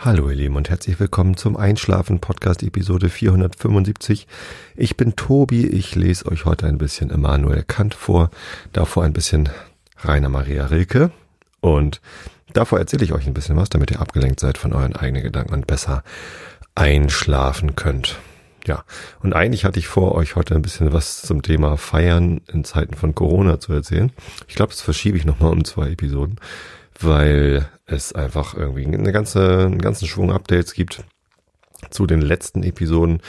Hallo ihr Lieben und herzlich willkommen zum Einschlafen-Podcast Episode 475. Ich bin Tobi, ich lese euch heute ein bisschen Immanuel Kant vor, davor ein bisschen Rainer Maria Rilke und davor erzähle ich euch ein bisschen was, damit ihr abgelenkt seid von euren eigenen Gedanken und besser einschlafen könnt. Ja, und eigentlich hatte ich vor, euch heute ein bisschen was zum Thema Feiern in Zeiten von Corona zu erzählen. Ich glaube, das verschiebe ich nochmal um 2 Episoden. Weil es einfach irgendwie einen ganzen Schwung Updates gibt zu den letzten Episoden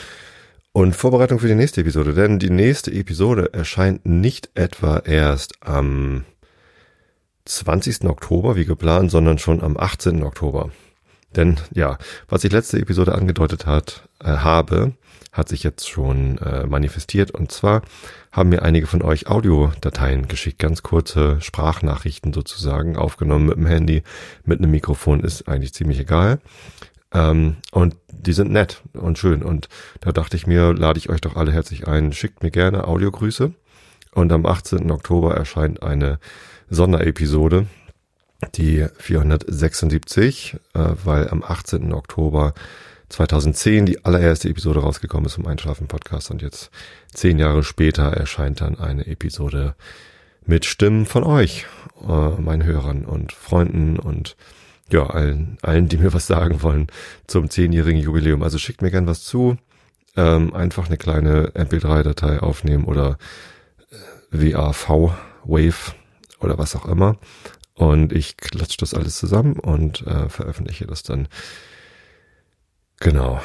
und Vorbereitung für die nächste Episode. Denn die nächste Episode erscheint nicht etwa erst am 20. Oktober, wie geplant, sondern schon am 18. Oktober. Denn ja, was ich letzte Episode angedeutet hat sich jetzt schon manifestiert. Und zwar haben mir einige von euch Audiodateien geschickt, ganz kurze Sprachnachrichten sozusagen, aufgenommen mit dem Handy, mit einem Mikrofon, ist eigentlich ziemlich egal. Und die sind nett und schön. Und da dachte ich mir, lade ich euch doch alle herzlich ein, schickt mir gerne Audiogrüße. Und am 18. Oktober erscheint eine Sonderepisode, die 476, weil am 18. Oktober 2010 die allererste Episode rausgekommen ist vom Einschlafen-Podcast und jetzt 10 Jahre später erscheint dann eine Episode mit Stimmen von euch, meinen Hörern und Freunden und ja, allen, die mir was sagen wollen zum 10-jährigen Jubiläum. Also schickt mir gern was zu, einfach eine kleine MP3-Datei aufnehmen oder WAV, Wave oder was auch immer. Und ich klatsche das alles zusammen und veröffentliche das dann. Genau.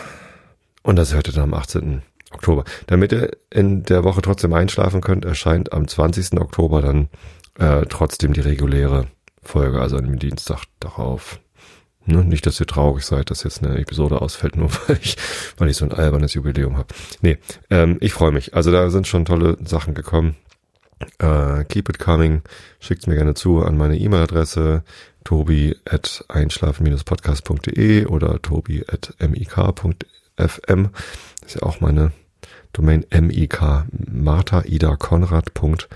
Und das hört ihr dann am 18. Oktober. Damit ihr in der Woche trotzdem einschlafen könnt, erscheint am 20. Oktober dann trotzdem die reguläre Folge, also am Dienstag darauf. Ne? Nicht, dass ihr traurig seid, dass jetzt eine Episode ausfällt, nur weil ich so ein albernes Jubiläum habe. Nee, ich freue mich. Also da sind schon tolle Sachen gekommen. Keep it coming, schickt's mir gerne zu an meine E-Mail-Adresse tobi@einschlafen-podcast.de oder tobi@mik.fm, ist ja auch meine Domain, mik, Martha, Ida, Konrad, Punkt,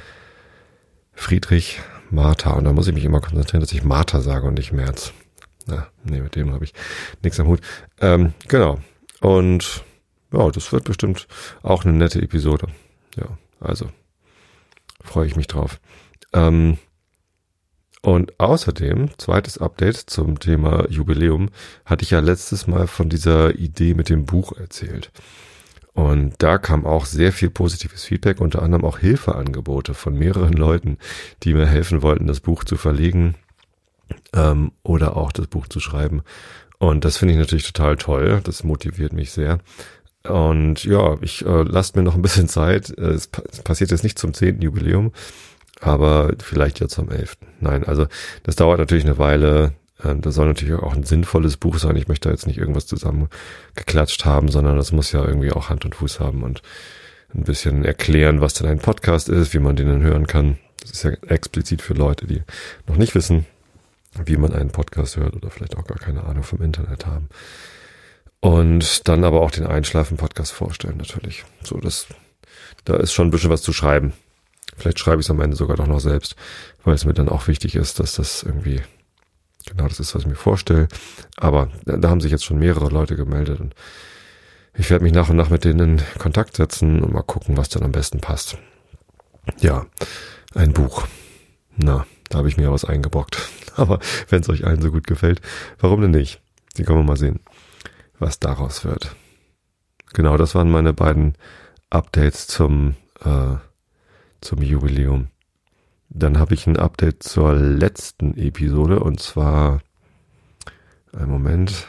Friedrich, Martha, und da muss ich mich immer konzentrieren, dass ich Martha sage und nicht Merz. Nee, mit dem habe ich nichts am Hut. Genau, und ja, das wird bestimmt auch eine nette Episode. Ja, also freue ich mich drauf. Und außerdem, zweites Update zum Thema Jubiläum, hatte ich ja letztes Mal von dieser Idee mit dem Buch erzählt. Und da kam auch sehr viel positives Feedback, unter anderem auch Hilfeangebote von mehreren Leuten, die mir helfen wollten, das Buch zu verlegen, oder auch das Buch zu schreiben. Und das finde ich natürlich total toll. Das motiviert mich sehr. Und ja, ich lasse mir noch ein bisschen Zeit. Es passiert jetzt nicht zum 10. Jubiläum, aber vielleicht ja zum 11. Nein, also das dauert natürlich eine Weile. Das soll natürlich auch ein sinnvolles Buch sein. Ich möchte da jetzt nicht irgendwas zusammengeklatscht haben, sondern das muss ja irgendwie auch Hand und Fuß haben und ein bisschen erklären, was denn ein Podcast ist, wie man den dann hören kann. Das ist ja explizit für Leute, die noch nicht wissen, wie man einen Podcast hört oder vielleicht auch gar keine Ahnung vom Internet haben. Und dann aber auch den Einschlafen-Podcast vorstellen, natürlich. So, da ist schon ein bisschen was zu schreiben. Vielleicht schreibe ich es am Ende sogar doch noch selbst, weil es mir dann auch wichtig ist, dass das irgendwie genau das ist, was ich mir vorstelle. Aber da haben sich jetzt schon mehrere Leute gemeldet und ich werde mich nach und nach mit denen in Kontakt setzen und mal gucken, was dann am besten passt. Ja, ein Buch. Na, da habe ich mir ja was eingebrockt. Aber wenn es euch allen so gut gefällt, warum denn nicht? Die können wir mal sehen, was daraus wird. Genau, das waren meine beiden Updates zum Jubiläum. Dann habe ich ein Update zur letzten Episode und zwar, einen Moment.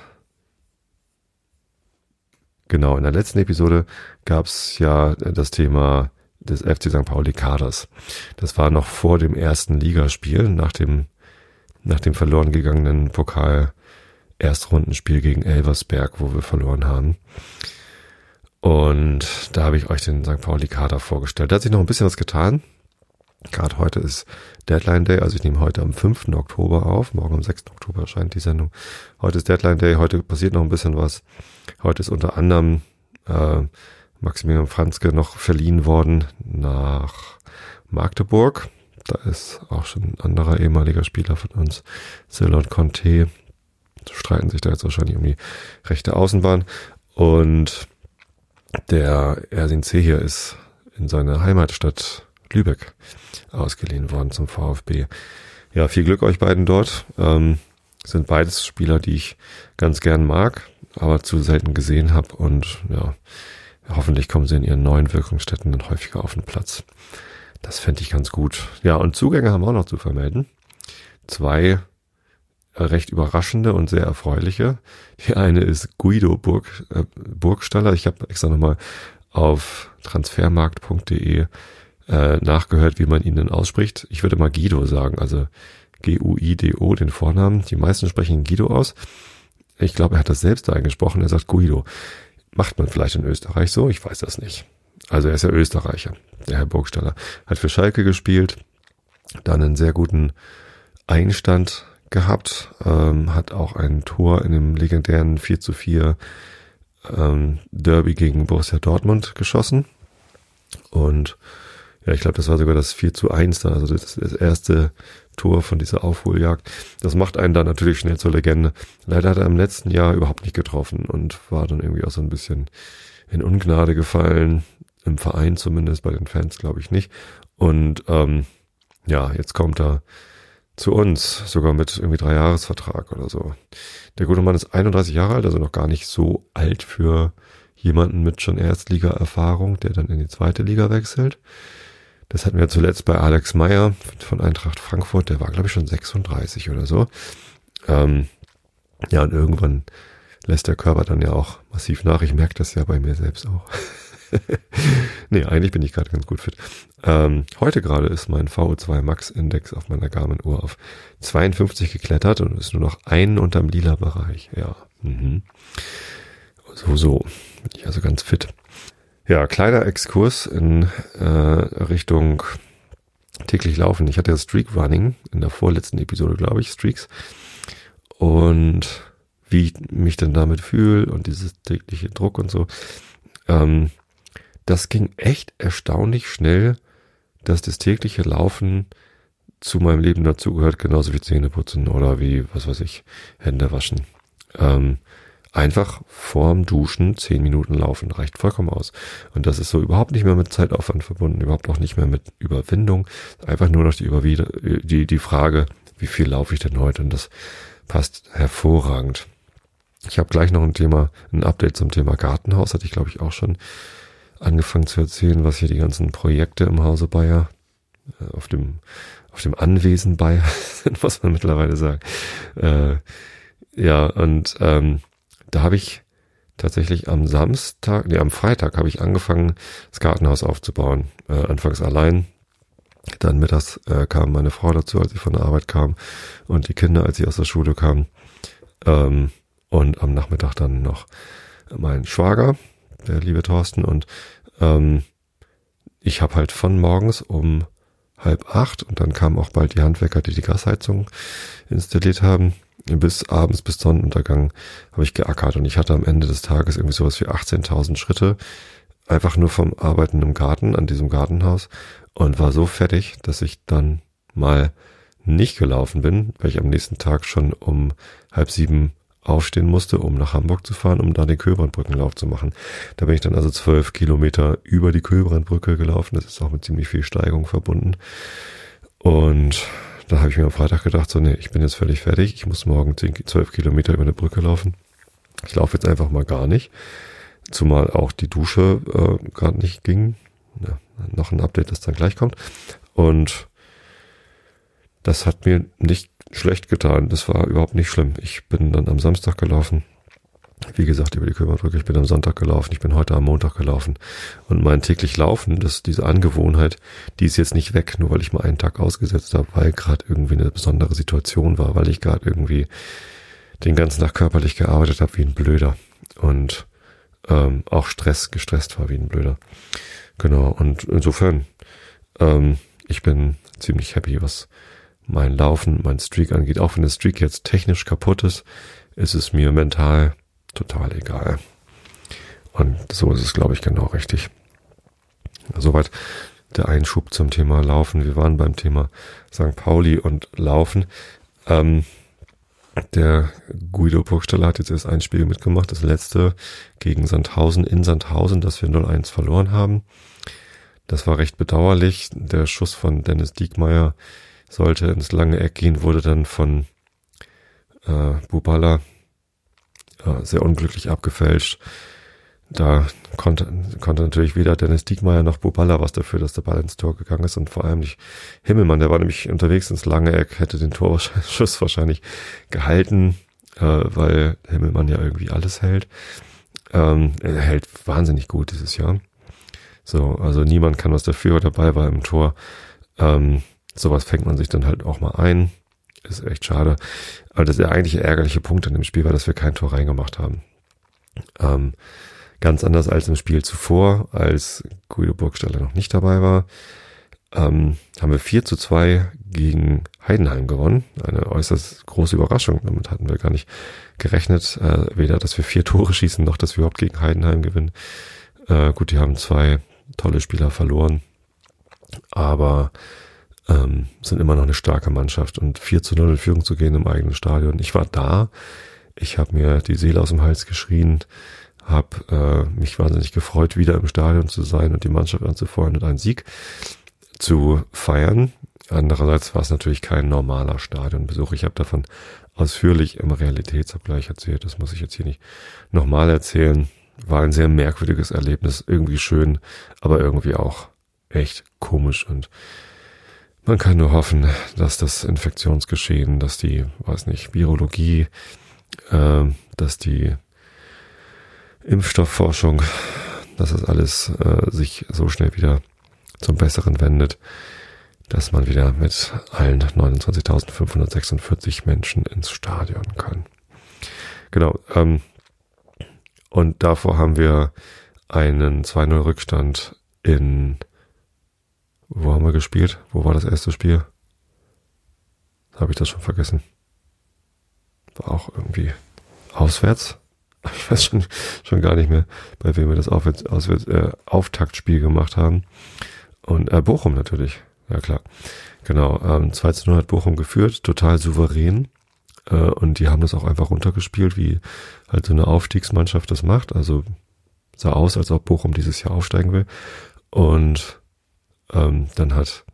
Genau, in der letzten Episode gab es ja das Thema des FC St. Pauli Kaders. Das war noch vor dem ersten Ligaspiel, nach dem verloren gegangenen Pokal Erstrundenspiel gegen Elversberg, wo wir verloren haben. Und da habe ich euch den St. Pauli-Kader vorgestellt. Da hat sich noch ein bisschen was getan. Gerade heute ist Deadline Day, also ich nehme heute am 5. Oktober auf. Morgen am 6. Oktober erscheint die Sendung. Heute ist Deadline Day, heute passiert noch ein bisschen was. Heute ist unter anderem Maximilian Franzke noch verliehen worden nach Magdeburg. Da ist auch schon ein anderer ehemaliger Spieler von uns, Céline Conté, streiten sich da jetzt wahrscheinlich um die rechte Außenbahn. Und der Erzinç hier ist in seine Heimatstadt Lübeck ausgeliehen worden zum VfB. Ja, viel Glück euch beiden dort. Sind beides Spieler, die ich ganz gern mag, aber zu selten gesehen habe. Und ja, hoffentlich kommen sie in ihren neuen Wirkungsstätten dann häufiger auf den Platz. Das fände ich ganz gut. Ja, und Zugänge haben wir auch noch zu vermelden. 2 recht überraschende und sehr erfreuliche. Die eine ist Guido Burgstaller. Ich habe extra nochmal auf transfermarkt.de nachgehört, wie man ihn denn ausspricht. Ich würde mal Guido sagen, also Guido, den Vornamen. Die meisten sprechen ihn Guido aus. Ich glaube, er hat das selbst eingesprochen. Er sagt Guido. Macht man vielleicht in Österreich so? Ich weiß das nicht. Also er ist ja Österreicher, der Herr Burgstaller. Hat für Schalke gespielt, dann einen sehr guten Einstand gehabt, hat auch ein Tor in dem legendären 4:4 Derby gegen Borussia Dortmund geschossen. Und ja, ich glaube, das war sogar das 4:1 da, also das erste Tor von dieser Aufholjagd. Das macht einen dann natürlich schnell zur Legende. Leider hat er im letzten Jahr überhaupt nicht getroffen und war dann irgendwie auch so ein bisschen in Ungnade gefallen, im Verein zumindest, bei den Fans glaube ich nicht. Und ja, jetzt kommt er zu uns, sogar mit irgendwie 3-Jahres-Vertrag oder so. Der gute Mann ist 31 Jahre alt, also noch gar nicht so alt für jemanden mit schon Erstliga-Erfahrung, der dann in die zweite Liga wechselt. Das hatten wir zuletzt bei Alex Meyer von Eintracht Frankfurt, der war glaube ich schon 36 oder so. Ja, und irgendwann lässt der Körper dann ja auch massiv nach. Ich merke das ja bei mir selbst auch. Nee, eigentlich bin ich gerade ganz gut fit. Heute gerade ist mein VO2 Max Index auf meiner Garmin Uhr auf 52 geklettert und ist nur noch 1 unterm lila Bereich. Ja, So bin ich also ganz fit. Ja, kleiner Exkurs in Richtung täglich Laufen. Ich hatte ja Streak Running in der vorletzten Episode, glaube ich, Streaks. Und wie ich mich denn damit fühle und dieses tägliche Druck und so. Das ging echt erstaunlich schnell, dass das tägliche Laufen zu meinem Leben dazugehört, genauso wie Zähne putzen oder wie, was weiß ich, Hände waschen. Einfach vorm Duschen 10 Minuten laufen, reicht vollkommen aus. Und das ist so überhaupt nicht mehr mit Zeitaufwand verbunden, überhaupt auch nicht mehr mit Überwindung. Einfach nur noch die Frage, wie viel laufe ich denn heute? Und das passt hervorragend. Ich habe gleich noch ein Update zum Thema Gartenhaus, hatte ich glaube ich auch schon angefangen zu erzählen, was hier die ganzen Projekte im Hause Bayer, auf dem Anwesen Bayer sind, muss man mittlerweile sagen. Ja, und da habe ich tatsächlich am Freitag habe ich angefangen, das Gartenhaus aufzubauen. Anfangs allein, dann mittags kam meine Frau dazu, als sie von der Arbeit kam und die Kinder, als sie aus der Schule kamen. Und am Nachmittag dann noch mein Schwager, der liebe Thorsten. Und ich habe halt von morgens um 7:30 und dann kamen auch bald die Handwerker, die die Gasheizung installiert haben. Bis abends, bis Sonnenuntergang habe ich geackert und ich hatte am Ende des Tages irgendwie sowas wie 18.000 Schritte, einfach nur vom Arbeiten im Garten, an diesem Gartenhaus und war so fertig, dass ich dann mal nicht gelaufen bin, weil ich am nächsten Tag schon um 6:30 aufstehen musste, um nach Hamburg zu fahren, um da den Köhlbrandbrückenlauf zu machen. Da bin ich dann also 12 Kilometer über die Köhlbrandbrücke gelaufen, das ist auch mit ziemlich viel Steigung verbunden und da habe ich mir am Freitag gedacht, so nee, ich bin jetzt völlig fertig, ich muss morgen 12 Kilometer über eine Brücke laufen. Ich laufe jetzt einfach mal gar nicht, zumal auch die Dusche gerade nicht ging. Ja, noch ein Update, das dann gleich kommt. Und das hat mir nicht schlecht getan, das war überhaupt nicht schlimm. Ich bin dann am Samstag gelaufen, wie gesagt über die Köhlbrandbrücke, ich bin am Sonntag gelaufen, ich bin heute am Montag gelaufen. Und mein täglich Laufen, das diese Angewohnheit, die ist jetzt nicht weg, nur weil ich mal einen Tag ausgesetzt habe, weil gerade irgendwie eine besondere Situation war, weil ich gerade irgendwie den ganzen Tag körperlich gearbeitet habe wie ein Blöder und auch gestresst war wie ein Blöder. Genau, und insofern, ich bin ziemlich happy, was mein Laufen, mein Streak angeht. Auch wenn der Streak jetzt technisch kaputt ist, ist es mir mental total egal. Und so ist es, glaube ich, genau richtig. Soweit der Einschub zum Thema Laufen. Wir waren beim Thema St. Pauli und Laufen. Der Guido Burgstaller hat jetzt erst ein Spiel mitgemacht, das letzte gegen Sandhausen in Sandhausen, das wir 0-1 verloren haben. Das war recht bedauerlich. Der Schuss von Dennis Diekmeier sollte ins lange Eck gehen, wurde dann von Buballa sehr unglücklich abgefälscht. Da konnte natürlich weder Dennis Diekmeier noch Buballa was dafür, dass der Ball ins Tor gegangen ist, und vor allem nicht Himmelmann, der war nämlich unterwegs ins lange Eck, hätte den Torschuss wahrscheinlich gehalten, weil Himmelmann ja irgendwie alles hält. Er hält wahnsinnig gut dieses Jahr. So, also niemand kann was dafür, der Ball war im Tor. Sowas fängt man sich dann halt auch mal ein. Ist echt schade. Aber das ist der eigentliche ärgerliche Punkt an dem Spiel war, dass wir kein Tor reingemacht haben. Ganz anders als im Spiel zuvor, als Guido Burgstaller noch nicht dabei war, haben wir 4-2 gegen Heidenheim gewonnen. Eine äußerst große Überraschung, damit hatten wir gar nicht gerechnet. Weder, dass wir 4 Tore schießen, noch, dass wir überhaupt gegen Heidenheim gewinnen. Gut, die haben 2 tolle Spieler verloren, aber sind immer noch eine starke Mannschaft. Und 4-0 in Führung zu gehen im eigenen Stadion. Ich war da, ich habe mir die Seele aus dem Hals geschrien, habe mich wahnsinnig gefreut, wieder im Stadion zu sein und die Mannschaft anzufeuern und einen Sieg zu feiern. Andererseits war es natürlich kein normaler Stadionbesuch. Ich habe davon ausführlich im Realitätsabgleich erzählt. Das muss ich jetzt hier nicht nochmal erzählen. War ein sehr merkwürdiges Erlebnis. Irgendwie schön, aber irgendwie auch echt komisch. Und man kann nur hoffen, dass das Infektionsgeschehen, dass die, Virologie, dass die Impfstoffforschung, dass das alles sich so schnell wieder zum Besseren wendet, dass man wieder mit allen 29.546 Menschen ins Stadion kann. Genau. Und davor haben wir einen 2-0 Rückstand in, wo haben wir gespielt? Wo war das erste Spiel? Habe ich das schon vergessen? War auch irgendwie auswärts? Ich weiß schon gar nicht mehr, bei wem wir das Auftaktspiel gemacht haben. Und Bochum natürlich, ja klar. Genau, 2-0 hat Bochum geführt, total souverän. Und die haben das auch einfach runtergespielt, wie halt so eine Aufstiegsmannschaft das macht. Also sah aus, als ob Bochum dieses Jahr aufsteigen will. Und dann hat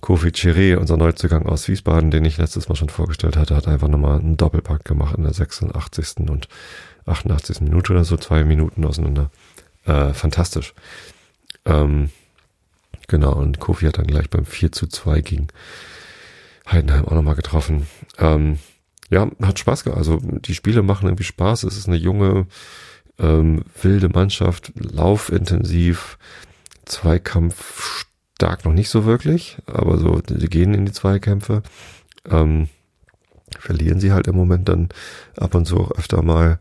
Kofi Tschere, unser Neuzugang aus Wiesbaden, den ich letztes Mal schon vorgestellt hatte, hat einfach nochmal einen Doppelpack gemacht in der 86. und 88. Minute oder so, 2 Minuten auseinander. Fantastisch. Genau, und Kofi hat dann gleich beim 4-2 gegen Heidenheim auch nochmal getroffen. Ja, hat Spaß gemacht. Also die Spiele machen irgendwie Spaß. Es ist eine junge, wilde Mannschaft, laufintensiv, Zweikampf stark noch nicht so wirklich, aber so, sie gehen in die Zweikämpfe, verlieren sie halt im Moment dann ab und zu auch öfter mal.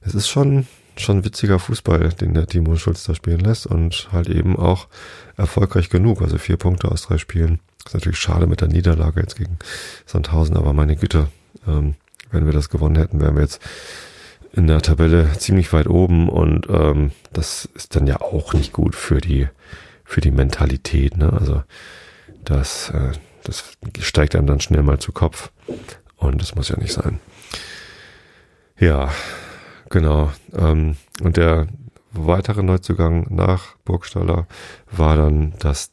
Es ist schon witziger Fußball, den der Timo Schulz da spielen lässt, und halt eben auch erfolgreich genug, also 4 Punkte aus 3 Spielen. Ist natürlich schade mit der Niederlage jetzt gegen Sandhausen, aber meine Güte, wenn wir das gewonnen hätten, wären wir jetzt in der Tabelle ziemlich weit oben, und das ist dann ja auch nicht gut für die Mentalität, ne? Also das steigt einem dann schnell mal zu Kopf, und das muss ja nicht sein. Ja, genau. Und der weitere Neuzugang nach Burgstaller war dann, dass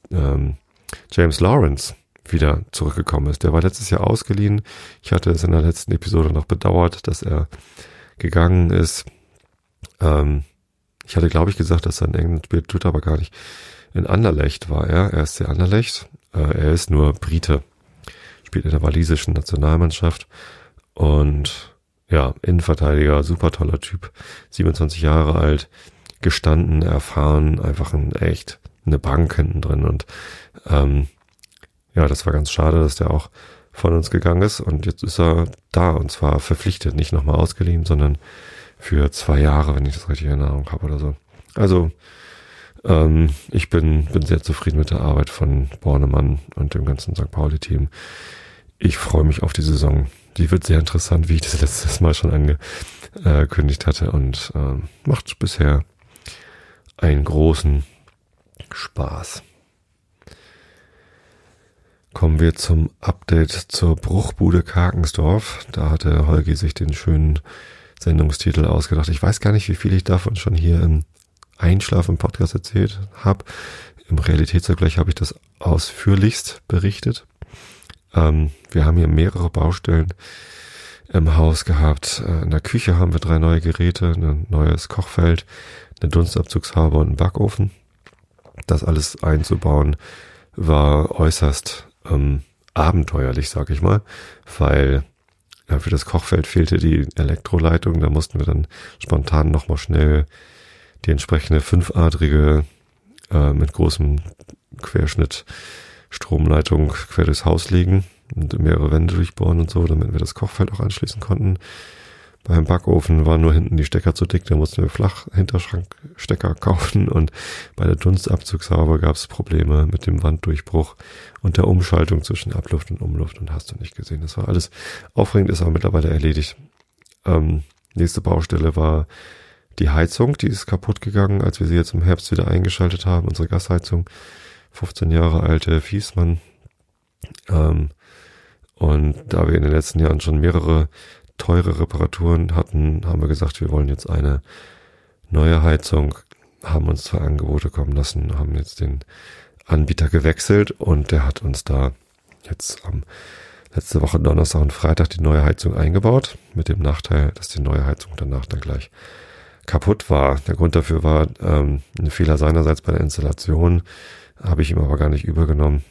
James Lawrence wieder zurückgekommen ist. Der war letztes Jahr ausgeliehen. Ich hatte es in der letzten Episode noch bedauert, dass er gegangen ist. Ich hatte, glaube ich, gesagt, dass er in England spielt, tut aber gar nicht. In Anderlecht war er, FC Anderlecht. Er ist nur Brite, spielt in der walisischen Nationalmannschaft, und ja, Innenverteidiger, super toller Typ, 27 Jahre alt, gestanden, erfahren, einfach echt eine Bank hinten drin, und ja, das war ganz schade, dass der auch von uns gegangen ist, und jetzt ist er da, und zwar verpflichtet, nicht nochmal ausgeliehen, sondern für 2 Jahre, wenn ich das richtig in Erinnerung habe oder so. Also ich bin sehr zufrieden mit der Arbeit von Bornemann und dem ganzen St. Pauli-Team. Ich freue mich auf die Saison. Die wird sehr interessant, wie ich das letztes Mal schon angekündigt hatte, und macht bisher einen großen Spaß. Kommen wir zum Update zur Bruchbude Karkensdorf. Da hatte Holgi sich den schönen Sendungstitel ausgedacht. Ich weiß gar nicht, wie viel ich davon schon hier im Einschlafen-Podcast erzählt habe. Im Realitätsvergleich habe ich das ausführlichst berichtet. Wir haben hier mehrere Baustellen im Haus gehabt. In der Küche haben wir 3 neue Geräte, ein neues Kochfeld, eine Dunstabzugshaube und einen Backofen. Das alles einzubauen war äußerst abenteuerlich, sag ich mal, weil für das Kochfeld fehlte die Elektroleitung. Da mussten wir dann spontan nochmal schnell die entsprechende fünfadrige mit großem Querschnitt Stromleitung quer durchs Haus legen und mehrere Wände durchbohren und so, damit wir das Kochfeld auch anschließen konnten. Beim Backofen waren nur hinten die Stecker zu dick, da mussten wir Flach-Hinterschrankstecker kaufen und bei der Dunstabzugshaube gab es Probleme mit dem Wanddurchbruch und der Umschaltung zwischen Abluft und Umluft und hast du nicht gesehen. Das war alles aufregend, ist aber mittlerweile erledigt. Nächste Baustelle war die Heizung, die ist kaputt gegangen, als wir sie jetzt im Herbst wieder eingeschaltet haben, unsere Gasheizung, 15 Jahre alte Fiesmann. Und da wir in den letzten Jahren schon mehrere teure Reparaturen hatten, haben wir gesagt, wir wollen jetzt eine neue Heizung, haben uns 2 Angebote kommen lassen, haben jetzt den Anbieter gewechselt und der hat uns da jetzt am letzte Woche Donnerstag und Freitag die neue Heizung eingebaut, mit dem Nachteil, dass die neue Heizung danach dann gleich kaputt war. Der Grund dafür war ein Fehler seinerseits bei der Installation, habe ich ihm aber gar nicht übergenommen.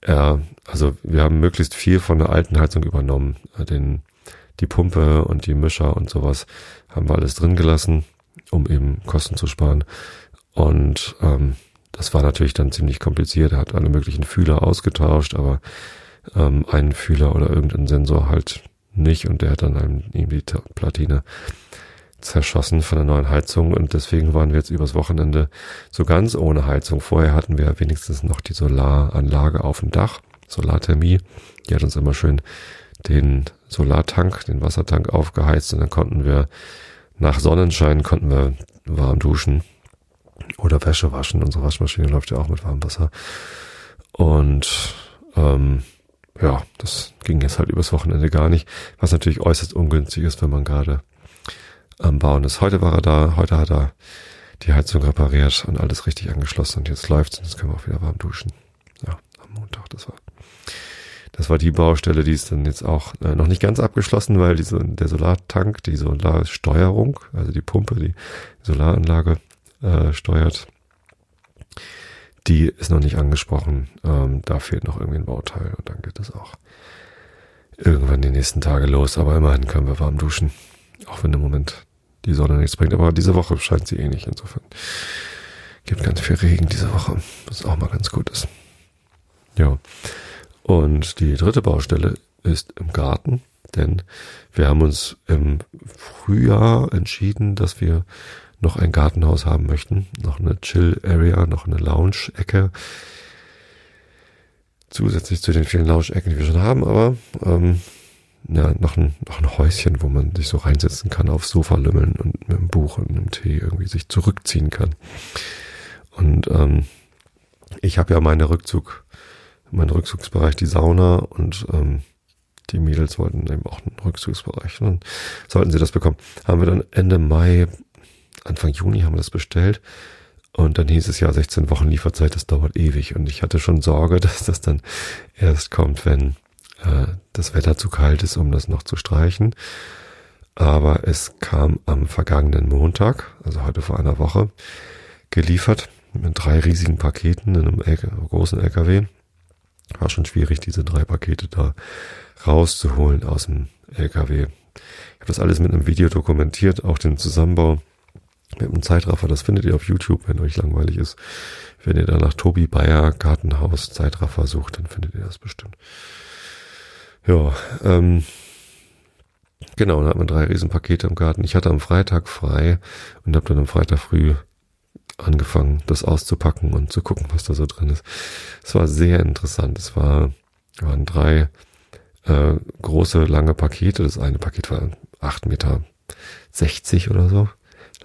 Also wir haben möglichst viel von der alten Heizung übernommen. Die Pumpe und die Mischer und sowas haben wir alles drin gelassen, um eben Kosten zu sparen. Und das war natürlich dann ziemlich kompliziert. Er hat alle möglichen Fühler ausgetauscht, aber einen Fühler oder irgendeinen Sensor halt nicht. Und der hat dann ihm die Platine zerschossen von der neuen Heizung und deswegen waren wir jetzt übers Wochenende so ganz ohne Heizung. Vorher hatten wir wenigstens noch die Solaranlage auf dem Dach, Solarthermie. Die hat uns immer schön den Solartank, den Wassertank aufgeheizt und dann konnten wir nach Sonnenschein warm duschen oder Wäsche waschen. Unsere Waschmaschine läuft ja auch mit warmem Wasser. Und ja, das ging jetzt halt übers Wochenende gar nicht, was natürlich äußerst ungünstig ist, wenn man gerade am Bauen ist. Heute war er da, heute hat er die Heizung repariert und alles richtig angeschlossen und jetzt läuft's und jetzt können wir auch wieder warm duschen. Ja, am Montag, das war die Baustelle, die ist dann jetzt auch noch nicht ganz abgeschlossen, weil der Solartank, die Solarsteuerung, also die Pumpe, die Solaranlage steuert, die ist noch nicht angesprochen. Da fehlt noch irgendwie ein Bauteil und dann geht das auch irgendwann die nächsten Tage los, aber immerhin können wir warm duschen. Auch wenn im Moment die Sonne nichts bringt, aber diese Woche scheint sie eh nicht. Insofern gibt ganz viel Regen diese Woche, was auch mal ganz gut ist. Ja, und die dritte Baustelle ist im Garten, denn wir haben uns im Frühjahr entschieden, dass wir noch ein Gartenhaus haben möchten, noch eine Chill-Area, noch eine Lounge-Ecke. Zusätzlich zu den vielen Lounge-Ecken, die wir schon haben, aber ja, noch ein Häuschen, wo man sich so reinsetzen kann, aufs Sofa lümmeln und mit einem Buch und einem Tee irgendwie sich zurückziehen kann. Und ich habe ja meinen Rückzugsbereich, die Sauna und die Mädels wollten eben auch einen Rückzugsbereich. Dann sollten sie das bekommen. Haben wir dann Ende Mai, Anfang Juni haben wir das bestellt. Und dann hieß es ja, 16 Wochen Lieferzeit, das dauert ewig. Und ich hatte schon Sorge, dass das dann erst kommt, wenn das Wetter zu kalt ist, um das noch zu streichen. Aber es kam am vergangenen Montag, also heute vor einer Woche, geliefert mit 3 riesigen Paketen in einem großen LKW. War schon schwierig, diese 3 Pakete da rauszuholen aus dem LKW. Ich habe das alles mit einem Video dokumentiert, auch den Zusammenbau mit einem Zeitraffer. Das findet ihr auf YouTube, wenn euch langweilig ist. Wenn ihr da nach Tobi Bayer Gartenhaus Zeitraffer sucht, dann findet ihr das bestimmt. Ja, genau, da hat man 3 Riesenpakete im Garten. Ich hatte am Freitag frei und habe dann am Freitag früh angefangen, das auszupacken und zu gucken, was da so drin ist. Es war sehr interessant. Es waren 3 große, lange Pakete. Das eine Paket war 8,60 Meter oder so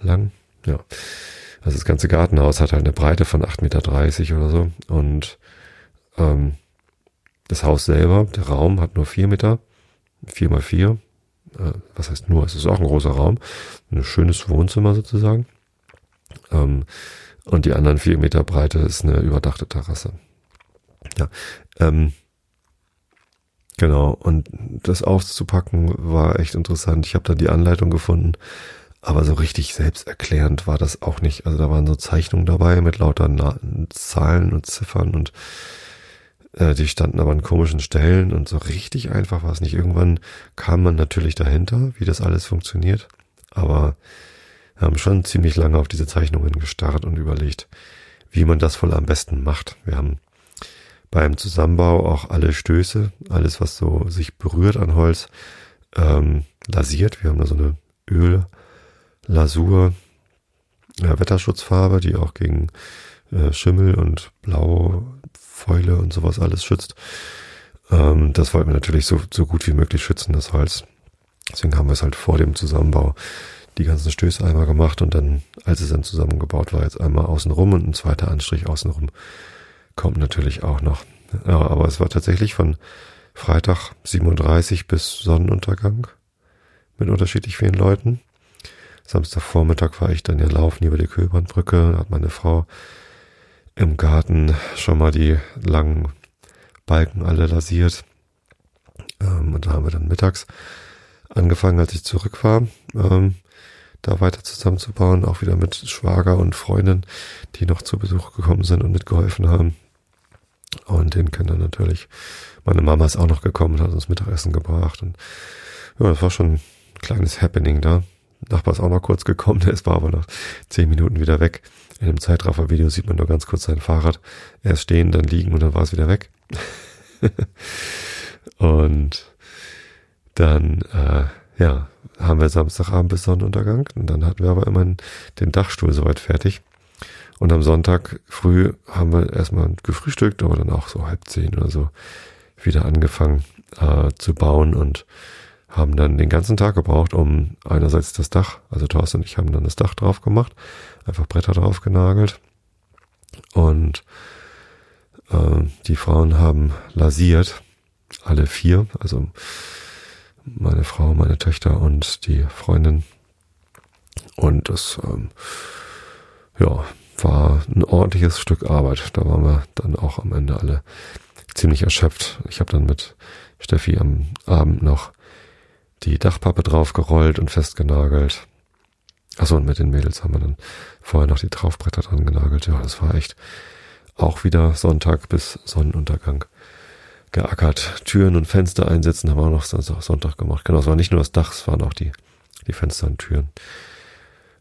lang. Ja, also das ganze Gartenhaus hat halt eine Breite von 8,30 Meter oder so und Das Haus selber, der Raum hat nur 4 Meter, 4x4. Was heißt nur? Es ist auch ein großer Raum. Ein schönes Wohnzimmer sozusagen. Und die anderen 4 Meter Breite ist eine überdachte Terrasse. Ja, genau. Und das auszupacken war echt interessant. Ich habe da die Anleitung gefunden, aber so richtig selbsterklärend war das auch nicht. Also da waren so Zeichnungen dabei mit lauter Zahlen und Ziffern und die standen aber an komischen Stellen und so richtig einfach war es nicht. Irgendwann kam man natürlich dahinter, wie das alles funktioniert, aber wir haben schon ziemlich lange auf diese Zeichnungen gestarrt und überlegt, wie man das wohl am besten macht. Wir haben beim Zusammenbau auch alle Stöße, alles was so sich berührt an Holz, lasiert. Wir haben da so eine Öllasur, Wetterschutzfarbe, die auch gegen Schimmel und Blau Fäule und sowas alles schützt. Das wollten wir natürlich so gut wie möglich schützen, das Holz. Deswegen haben wir es halt vor dem Zusammenbau die ganzen Stöße einmal gemacht und dann, als es dann zusammengebaut war, jetzt einmal außenrum und ein zweiter Anstrich außenrum kommt natürlich auch noch. Ja, aber es war tatsächlich von Freitag 37 bis Sonnenuntergang mit unterschiedlich vielen Leuten. Samstagvormittag war ich dann ja laufen über die Köhlbrandbrücke, hat meine Frau im Garten schon mal die langen Balken alle lasiert. Und da haben wir dann mittags angefangen, als ich zurück war, da weiter zusammenzubauen, auch wieder mit Schwager und Freundin, die noch zu Besuch gekommen sind und mitgeholfen haben. Und den Kindern natürlich. Meine Mama ist auch noch gekommen und hat uns Mittagessen gebracht. Und ja, das war schon ein kleines Happening da. Nachbar ist auch noch kurz gekommen, der war aber noch 10 Minuten wieder weg. In dem Zeitraffer-Video sieht man nur ganz kurz sein Fahrrad. Erst stehen, dann liegen und dann war es wieder weg. Und dann, ja, haben wir Samstagabend bis Sonnenuntergang. Und dann hatten wir aber immerhin den Dachstuhl soweit fertig. Und am Sonntag früh haben wir erstmal gefrühstückt, aber dann auch so 9:30 oder so wieder angefangen zu bauen und haben dann den ganzen Tag gebraucht, um einerseits das Dach, also Thorsten und ich haben dann das Dach drauf gemacht, einfach Bretter drauf genagelt und die Frauen haben lasiert, alle 4, also meine Frau, meine Töchter und die Freundin und das ja, war ein ordentliches Stück Arbeit, da waren wir dann auch am Ende alle ziemlich erschöpft. Ich habe dann mit Steffi am Abend noch die Dachpappe draufgerollt und festgenagelt. Achso, und mit den Mädels haben wir dann vorher noch die Traufbretter dran genagelt. Ja, das war echt auch wieder Sonntag bis Sonnenuntergang geackert. Türen und Fenster einsetzen haben wir auch noch Sonntag gemacht. Genau, es war nicht nur das Dach, es waren auch die Fenster und Türen.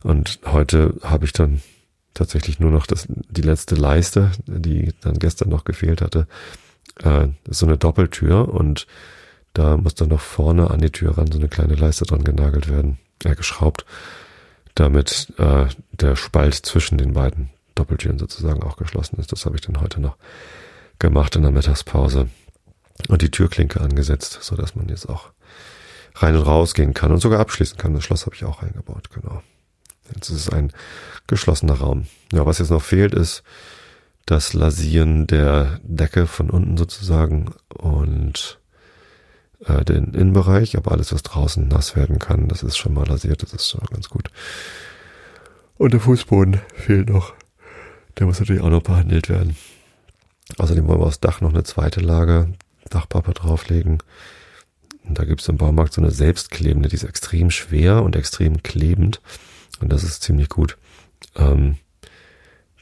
Und heute habe ich dann tatsächlich nur noch die letzte Leiste, die dann gestern noch gefehlt hatte. Das ist so eine Doppeltür und da muss dann noch vorne an die Tür ran so eine kleine Leiste dran genagelt werden, geschraubt, damit der Spalt zwischen den beiden Doppeltüren sozusagen auch geschlossen ist. Das habe ich dann heute noch gemacht in der Mittagspause und die Türklinke angesetzt, so dass man jetzt auch rein und raus gehen kann und sogar abschließen kann. Das Schloss habe ich auch eingebaut, genau. Jetzt ist es ein geschlossener Raum. Ja, was jetzt noch fehlt, ist das Lasieren der Decke von unten sozusagen und den Innenbereich, aber alles, was draußen nass werden kann, das ist schon mal lasiert, das ist schon ganz gut. Und der Fußboden fehlt noch. Der muss natürlich auch noch behandelt werden. Außerdem wollen wir aufs Dach noch eine zweite Lage Dachpappe drauflegen. Und da gibt's im Baumarkt so eine selbstklebende, die ist extrem schwer und extrem klebend. Und das ist ziemlich gut.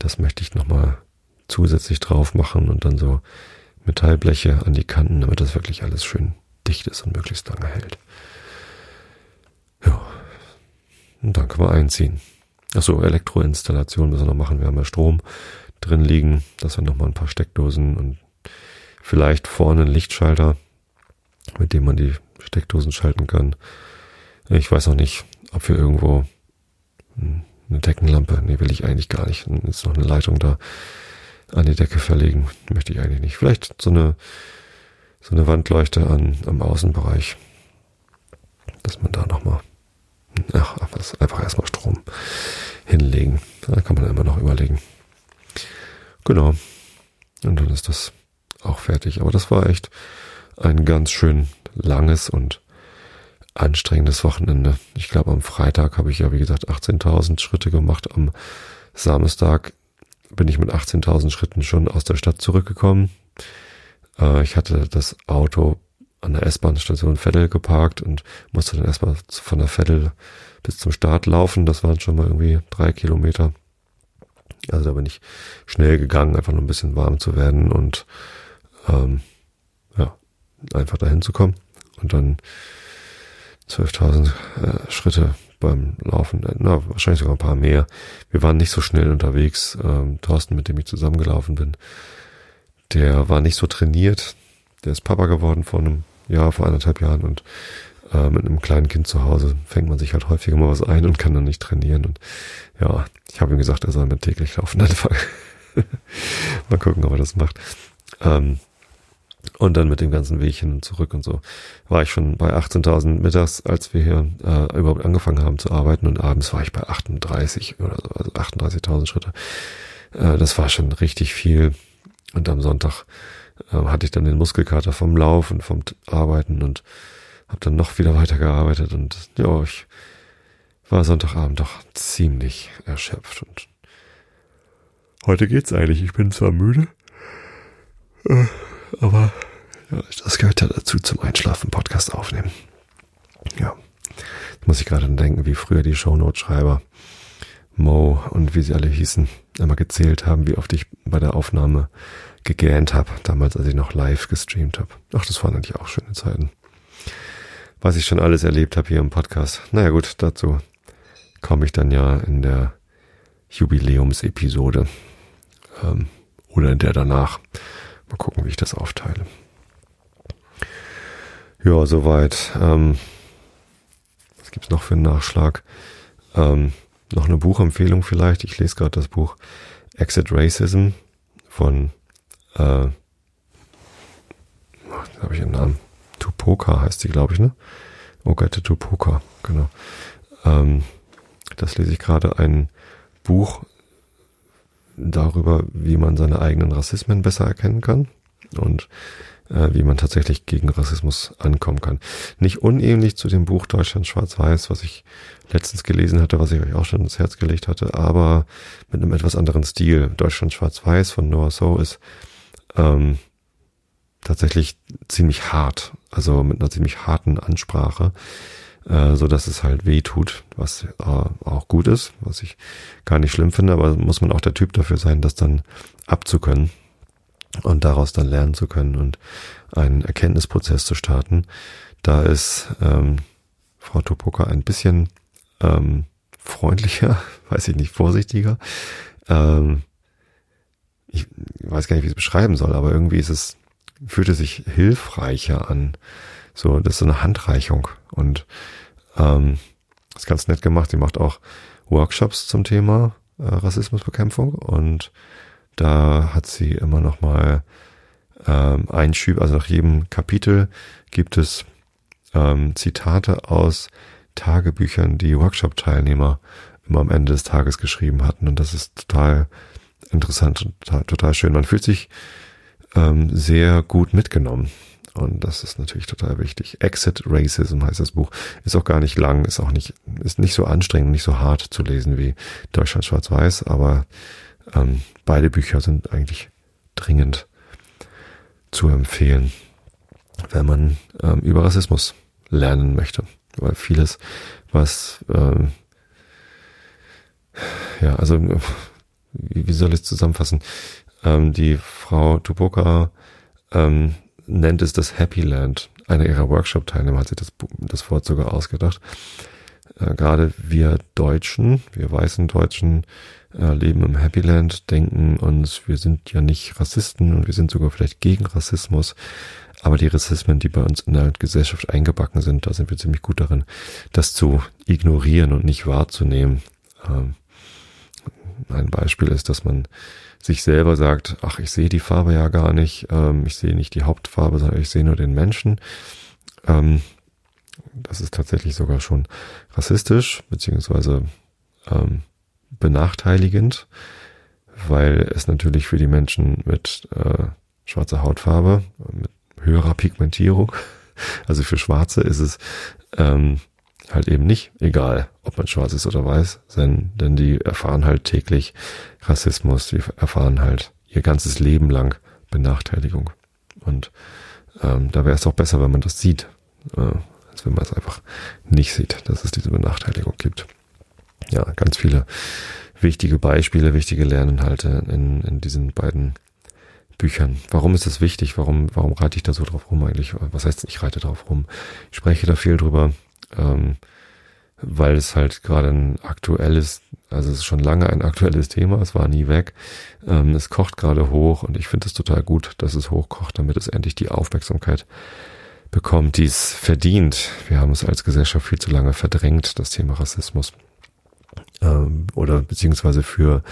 Das möchte ich nochmal zusätzlich drauf machen und dann so Metallbleche an die Kanten, damit das wirklich alles schön dicht ist und möglichst lange hält. Ja, und dann können wir einziehen. Achso, Elektroinstallation müssen wir noch machen. Wir haben ja Strom drin liegen. Das sind nochmal ein paar Steckdosen und vielleicht vorne einen Lichtschalter, mit dem man die Steckdosen schalten kann. Ich weiß noch nicht, ob wir irgendwo eine Deckenlampe, nee, will ich eigentlich gar nicht. Ist noch eine Leitung da an die Decke verlegen. Möchte ich eigentlich nicht. Vielleicht so eine Wandleuchte am Außenbereich, dass man da nochmal, einfach erstmal Strom hinlegen. Da kann man immer noch überlegen. Genau. Und dann ist das auch fertig. Aber das war echt ein ganz schön langes und anstrengendes Wochenende. Ich glaube, am Freitag habe ich ja, wie gesagt, 18.000 Schritte gemacht. Am Samstag bin ich mit 18.000 Schritten schon aus der Stadt zurückgekommen. Ich hatte das Auto an der S-Bahn-Station Veddel geparkt und musste dann erstmal von der Veddel bis zum Start laufen. Das waren schon mal irgendwie 3 Kilometer. Also da bin ich schnell gegangen, einfach nur ein bisschen warm zu werden und einfach dahin zu kommen. Und dann 12.000 Schritte beim Laufen, wahrscheinlich sogar ein paar mehr. Wir waren nicht so schnell unterwegs. Thorsten, mit dem ich zusammengelaufen bin, der war nicht so trainiert. Der ist Papa geworden vor 1,5 Jahren und mit einem kleinen Kind zu Hause fängt man sich halt häufiger mal was ein und kann dann nicht trainieren. Und ja, ich habe ihm gesagt, er soll mit täglich laufen anfangen. Mal gucken, ob er das macht. Und dann mit dem ganzen Weg hin und zurück und so war ich schon bei 18.000 mittags, als wir hier überhaupt angefangen haben zu arbeiten, und abends war ich bei 38 oder so, also 38.000 Schritte. Das war schon richtig viel. Und am Sonntag hatte ich dann den Muskelkater vom Lauf und vom Arbeiten und habe dann noch wieder weitergearbeitet. Und ja, ich war Sonntagabend doch ziemlich erschöpft. Und heute geht's eigentlich. Ich bin zwar müde, aber ja, das gehört ja dazu, zum Einschlafen Podcast aufnehmen. Ja, jetzt muss ich gerade dann denken, wie früher die Shownote-Schreiber Mo und wie sie alle hießen, einmal gezählt haben, wie oft ich bei der Aufnahme gegähnt habe, damals, als ich noch live gestreamt habe. Ach, das waren eigentlich auch schöne Zeiten. Was ich schon alles erlebt habe hier im Podcast. Naja gut, dazu komme ich dann ja in der Jubiläumsepisode oder in der danach. Mal gucken, wie ich das aufteile. Ja, soweit. Was gibt's noch für einen Nachschlag? Noch eine Buchempfehlung vielleicht. Ich lese gerade das Buch Exit Racism von habe ich einen Namen. Tupoka heißt sie, glaube ich, ne? Ogette Tupoka, genau. Das lese ich gerade, ein Buch darüber, wie man seine eigenen Rassismen besser erkennen kann und wie man tatsächlich gegen Rassismus ankommen kann. Nicht unähnlich zu dem Buch Deutschland Schwarz-Weiß, was ich letztens gelesen hatte, was ich euch auch schon ins Herz gelegt hatte, aber mit einem etwas anderen Stil. Deutschland Schwarz-Weiß von Noah So ist tatsächlich ziemlich hart, also mit einer ziemlich harten Ansprache, so dass es halt weh tut, was auch gut ist, was ich gar nicht schlimm finde, aber muss man auch der Typ dafür sein, das dann abzukönnen und daraus dann lernen zu können und einen Erkenntnisprozess zu starten. Da ist Frau Tupoka ein bisschen freundlicher, weiß ich nicht, vorsichtiger. Ich weiß gar nicht, wie ich es beschreiben soll, aber irgendwie fühlte sich hilfreicher an. So, das ist so eine Handreichung und ist ganz nett gemacht. Sie macht auch Workshops zum Thema Rassismusbekämpfung und da hat sie immer noch mal Einschübe, also nach jedem Kapitel gibt es Zitate aus Tagebüchern, die Workshop-Teilnehmer immer am Ende des Tages geschrieben hatten, und das ist total interessant und total schön. Man fühlt sich sehr gut mitgenommen. Und das ist natürlich total wichtig. Exit Racism heißt das Buch. Ist auch gar nicht lang, ist nicht so anstrengend, nicht so hart zu lesen wie Deutschland Schwarz-Weiß, aber beide Bücher sind eigentlich dringend zu empfehlen, wenn man über Rassismus lernen möchte. Weil vieles, was wie soll ich es zusammenfassen? Die Frau Tupoka nennt es das Happy Land. Einer ihrer Workshop-Teilnehmer hat sich das Wort sogar ausgedacht. Gerade wir Deutschen, wir weißen Deutschen, leben im Happy Land, denken uns, wir sind ja nicht Rassisten und wir sind sogar vielleicht gegen Rassismus. Aber die Rassismen, die bei uns in der Gesellschaft eingebacken sind, da sind wir ziemlich gut darin, das zu ignorieren und nicht wahrzunehmen. Ein Beispiel ist, dass man sich selber sagt, ach, ich sehe die Farbe ja gar nicht, ich sehe nicht die Hauptfarbe, sondern ich sehe nur den Menschen. Das ist tatsächlich sogar schon rassistisch, beziehungsweise benachteiligend, weil es natürlich für die Menschen mit schwarzer Hautfarbe mit höherer Pigmentierung. Also für Schwarze ist es halt eben nicht egal, ob man schwarz ist oder weiß, denn die erfahren halt täglich Rassismus, die erfahren halt ihr ganzes Leben lang Benachteiligung. Und da wäre es doch besser, wenn man das sieht, als wenn man es einfach nicht sieht, dass es diese Benachteiligung gibt. Ja, ganz viele wichtige Beispiele, wichtige Lerninhalte in diesen beiden Büchern. Warum ist das wichtig? Warum reite ich da so drauf rum eigentlich? Was heißt, ich reite drauf rum? Ich spreche da viel drüber, weil es halt gerade ein aktuelles, also es ist schon lange ein aktuelles Thema, es war nie weg. Es kocht gerade hoch und ich finde es total gut, dass es hochkocht, damit es endlich die Aufmerksamkeit bekommt, die es verdient. Wir haben es als Gesellschaft viel zu lange verdrängt, das Thema Rassismus. Oder beziehungsweise für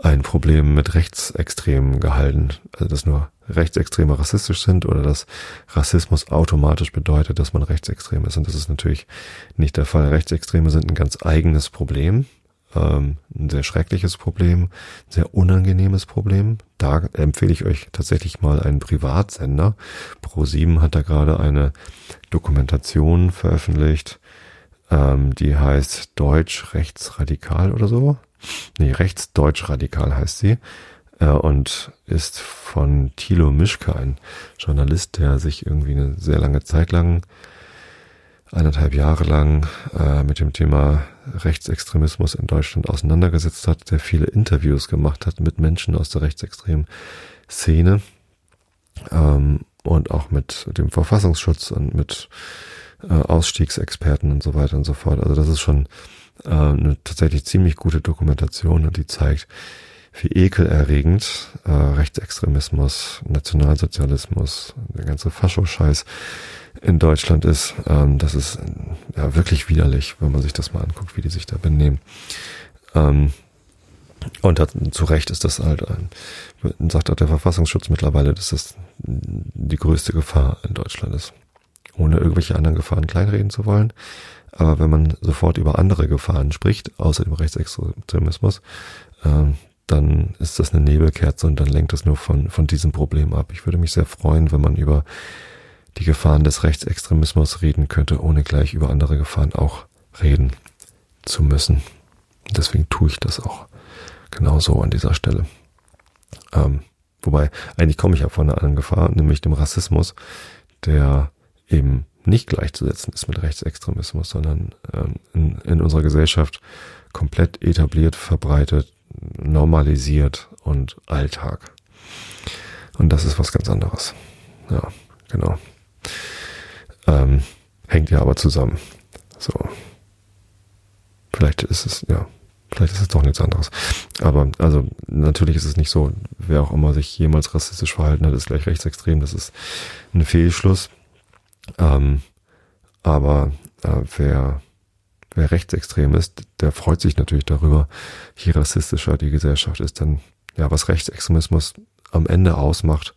ein Problem mit Rechtsextremen gehalten. Also dass nur Rechtsextreme rassistisch sind oder dass Rassismus automatisch bedeutet, dass man rechtsextrem ist. Und das ist natürlich nicht der Fall. Rechtsextreme sind ein ganz eigenes Problem, ein sehr schreckliches Problem, sehr unangenehmes Problem. Da empfehle ich euch tatsächlich mal einen Privatsender. ProSieben hat da gerade eine Dokumentation veröffentlicht, die heißt Deutsch-Rechtsradikal oder so. Nee, Rechtsdeutschradikal heißt sie und ist von Thilo Mischke, ein Journalist, der sich irgendwie eine sehr lange Zeit lang, 1,5 Jahre lang mit dem Thema Rechtsextremismus in Deutschland auseinandergesetzt hat, der viele Interviews gemacht hat mit Menschen aus der rechtsextremen Szene und auch mit dem Verfassungsschutz und mit Ausstiegsexperten und so weiter und so fort. Also das ist schon eine tatsächlich ziemlich gute Dokumentation und die zeigt, wie ekelerregend Rechtsextremismus, Nationalsozialismus, der ganze Faschoscheiß in Deutschland ist. Das ist ja wirklich widerlich, wenn man sich das mal anguckt, wie die sich da benehmen. Und hat, zu Recht ist das halt, sagt auch der Verfassungsschutz mittlerweile, dass das die größte Gefahr in Deutschland ist. Ohne irgendwelche anderen Gefahren kleinreden zu wollen. Aber wenn man sofort über andere Gefahren spricht, außer dem Rechtsextremismus, dann ist das eine Nebelkerze und dann lenkt das nur von diesem Problem ab. Ich würde mich sehr freuen, wenn man über die Gefahren des Rechtsextremismus reden könnte, ohne gleich über andere Gefahren auch reden zu müssen. Deswegen tue ich das auch genauso an dieser Stelle. Wobei, eigentlich komme ich ja von einer anderen Gefahr, nämlich dem Rassismus, der eben nicht gleichzusetzen ist mit Rechtsextremismus, sondern in unserer Gesellschaft komplett etabliert, verbreitet, normalisiert und Alltag. Und das ist was ganz anderes. Ja, genau. Hängt ja aber zusammen. So. Vielleicht ist es doch nichts anderes. Aber also natürlich ist es nicht so, wer auch immer sich jemals rassistisch verhalten hat, ist gleich rechtsextrem. Das ist ein Fehlschluss. Wer rechtsextrem ist, der freut sich natürlich darüber, je rassistischer die Gesellschaft ist. Denn ja, was Rechtsextremismus am Ende ausmacht,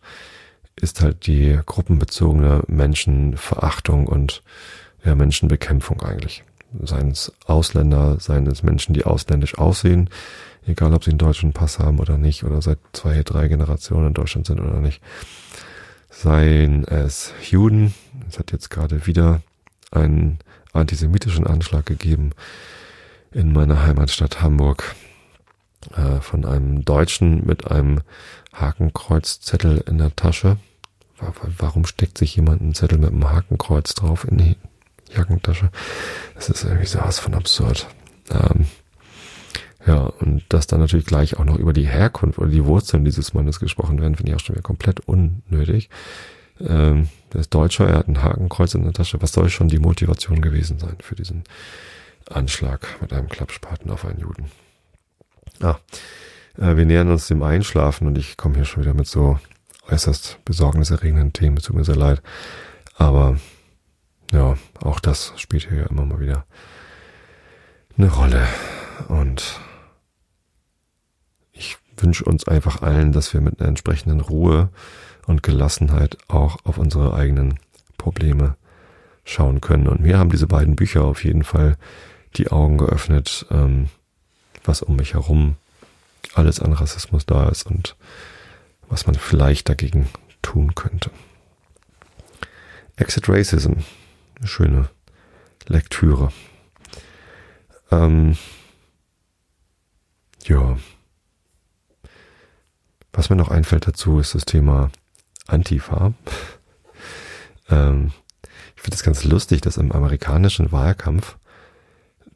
ist halt die gruppenbezogene Menschenverachtung und ja, Menschenbekämpfung eigentlich. Seien es Ausländer, seien es Menschen, die ausländisch aussehen, egal ob sie einen deutschen Pass haben oder nicht, oder seit 2, 3 Generationen in Deutschland sind oder nicht. Seien es Juden, es hat jetzt gerade wieder einen antisemitischen Anschlag gegeben in meiner Heimatstadt Hamburg von einem Deutschen mit einem Hakenkreuzzettel in der Tasche. Warum steckt sich jemand einen Zettel mit einem Hakenkreuz drauf in die Jackentasche? Das ist irgendwie sowas von absurd. Ja, und dass dann natürlich gleich auch noch über die Herkunft oder die Wurzeln dieses Mannes gesprochen werden, finde ich auch schon wieder komplett unnötig. Der ist Deutscher, er hat ein Hakenkreuz in der Tasche. Was soll schon die Motivation gewesen sein für diesen Anschlag mit einem Klappspaten auf einen Juden? Wir nähern uns dem Einschlafen und ich komme hier schon wieder mit so äußerst besorgniserregenden Themen. Es tut mir sehr leid. Aber ja, auch das spielt hier ja immer mal wieder eine Rolle. Und ich wünsche uns einfach allen, dass wir mit einer entsprechenden Ruhe und Gelassenheit auch auf unsere eigenen Probleme schauen können. Und mir haben diese beiden Bücher auf jeden Fall die Augen geöffnet, was um mich herum alles an Rassismus da ist und was man vielleicht dagegen tun könnte. Exit Racism, eine schöne Lektüre. Ja. Was mir noch einfällt dazu, ist das Thema Antifa. Ich finde es ganz lustig, dass im amerikanischen Wahlkampf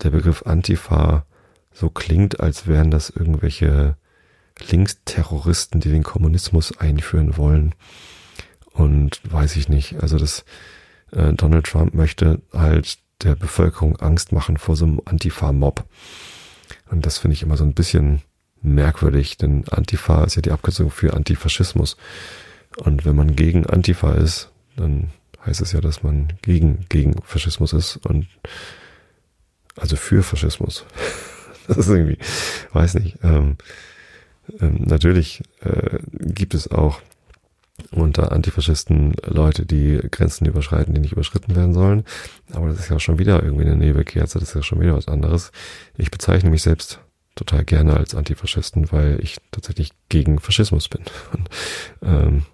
der Begriff Antifa so klingt, als wären das irgendwelche Linksterroristen, die den Kommunismus einführen wollen. Und weiß ich nicht, also das Donald Trump möchte halt der Bevölkerung Angst machen vor so einem Antifa-Mob. Und das finde ich immer so ein bisschen merkwürdig, denn Antifa ist ja die Abkürzung für Antifaschismus. Und wenn man gegen Antifa ist, dann heißt es ja, dass man gegen Faschismus ist und also für Faschismus. Das ist irgendwie, weiß nicht. Natürlich gibt es auch unter Antifaschisten Leute, die Grenzen überschreiten, die nicht überschritten werden sollen. Aber das ist ja schon wieder irgendwie eine Nebelkerze, das ist ja schon wieder was anderes. Ich bezeichne mich selbst total gerne als Antifaschisten, weil ich tatsächlich gegen Faschismus bin und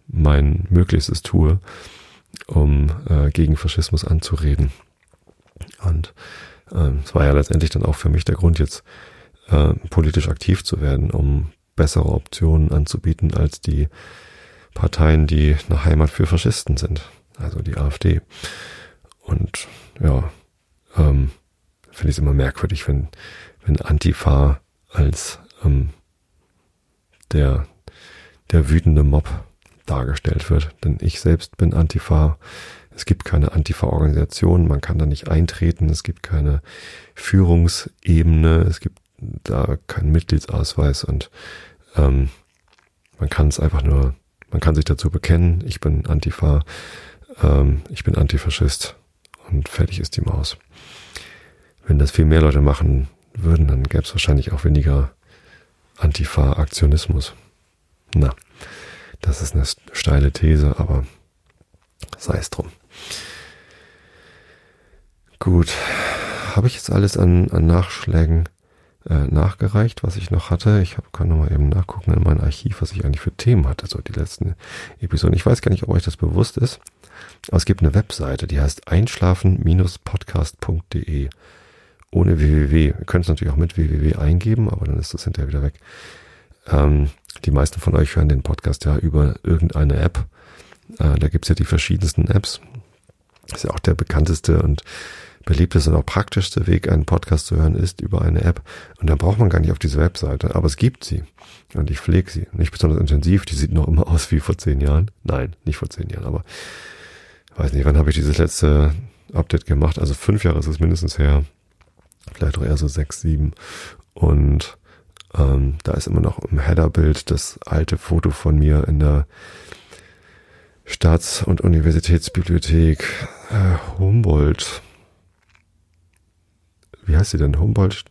mein Möglichstes tue, um gegen Faschismus anzureden. Und es war ja letztendlich dann auch für mich der Grund, jetzt politisch aktiv zu werden, um bessere Optionen anzubieten als die Parteien, die eine Heimat für Faschisten sind, also die AfD. Und ja, finde ich es immer merkwürdig, wenn Antifa als der wütende Mob dargestellt wird. Denn ich selbst bin Antifa. Es gibt keine Antifa-Organisation, man kann da nicht eintreten, es gibt keine Führungsebene, es gibt da keinen Mitgliedsausweis und man kann es einfach nur, man kann sich dazu bekennen, ich bin Antifa, ich bin Antifaschist und fertig ist die Maus. Wenn das viel mehr Leute machen würden, dann gäbe es wahrscheinlich auch weniger Antifa-Aktionismus. Na, das ist eine steile These, aber sei es drum. Gut, habe ich jetzt alles an Nachschlägen nachgereicht, was ich noch hatte. Ich kann nochmal eben nachgucken in mein Archiv, was ich eigentlich für Themen hatte, so die letzten Episoden. Ich weiß gar nicht, ob euch das bewusst ist, aber es gibt eine Webseite, die heißt einschlafen-podcast.de. Ohne www. Ihr könnt es natürlich auch mit www eingeben, aber dann ist das hinterher wieder weg. Die meisten von euch hören den Podcast ja über irgendeine App. Da gibt's ja die verschiedensten Apps. Ist ja auch der bekannteste und beliebteste und auch praktischste Weg, einen Podcast zu hören, ist über eine App. Und dann braucht man gar nicht auf diese Webseite. Aber es gibt sie. Und ich pflege sie. Nicht besonders intensiv. Die sieht noch immer aus wie vor 10 Jahren. Nein, nicht vor 10 Jahren, aber weiß nicht, wann habe ich dieses letzte Update gemacht? Also 5 Jahre ist es mindestens her. Vielleicht auch eher so 6, 7. Und da ist immer noch im Headerbild das alte Foto von mir in der Staats- und Universitätsbibliothek Humboldt. Wie heißt sie denn? Humboldt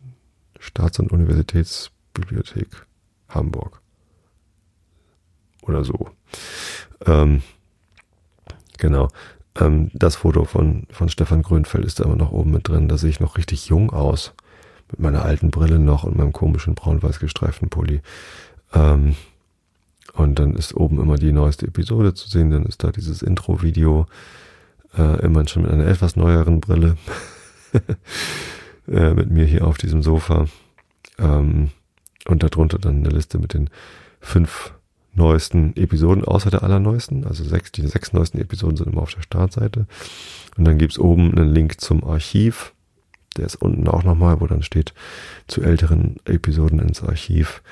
Staats- und Universitätsbibliothek Hamburg. Oder so. Genau. Das Foto von Stefan Grünfeld ist da immer noch oben mit drin. Da sehe ich noch richtig jung aus. Mit meiner alten Brille noch und meinem komischen braun-weiß gestreiften Pulli. Und dann ist oben immer die neueste Episode zu sehen. Dann ist da dieses Intro-Video. Immerhin schon mit einer etwas neueren Brille. Mit mir hier auf diesem Sofa. Und darunter dann eine Liste mit den 5 neuesten Episoden, außer der allerneuesten, also 6, die 6 neuesten Episoden sind immer auf der Startseite. Und dann gibt's oben einen Link zum Archiv, der ist unten auch nochmal, wo dann steht, zu älteren Episoden ins Archiv.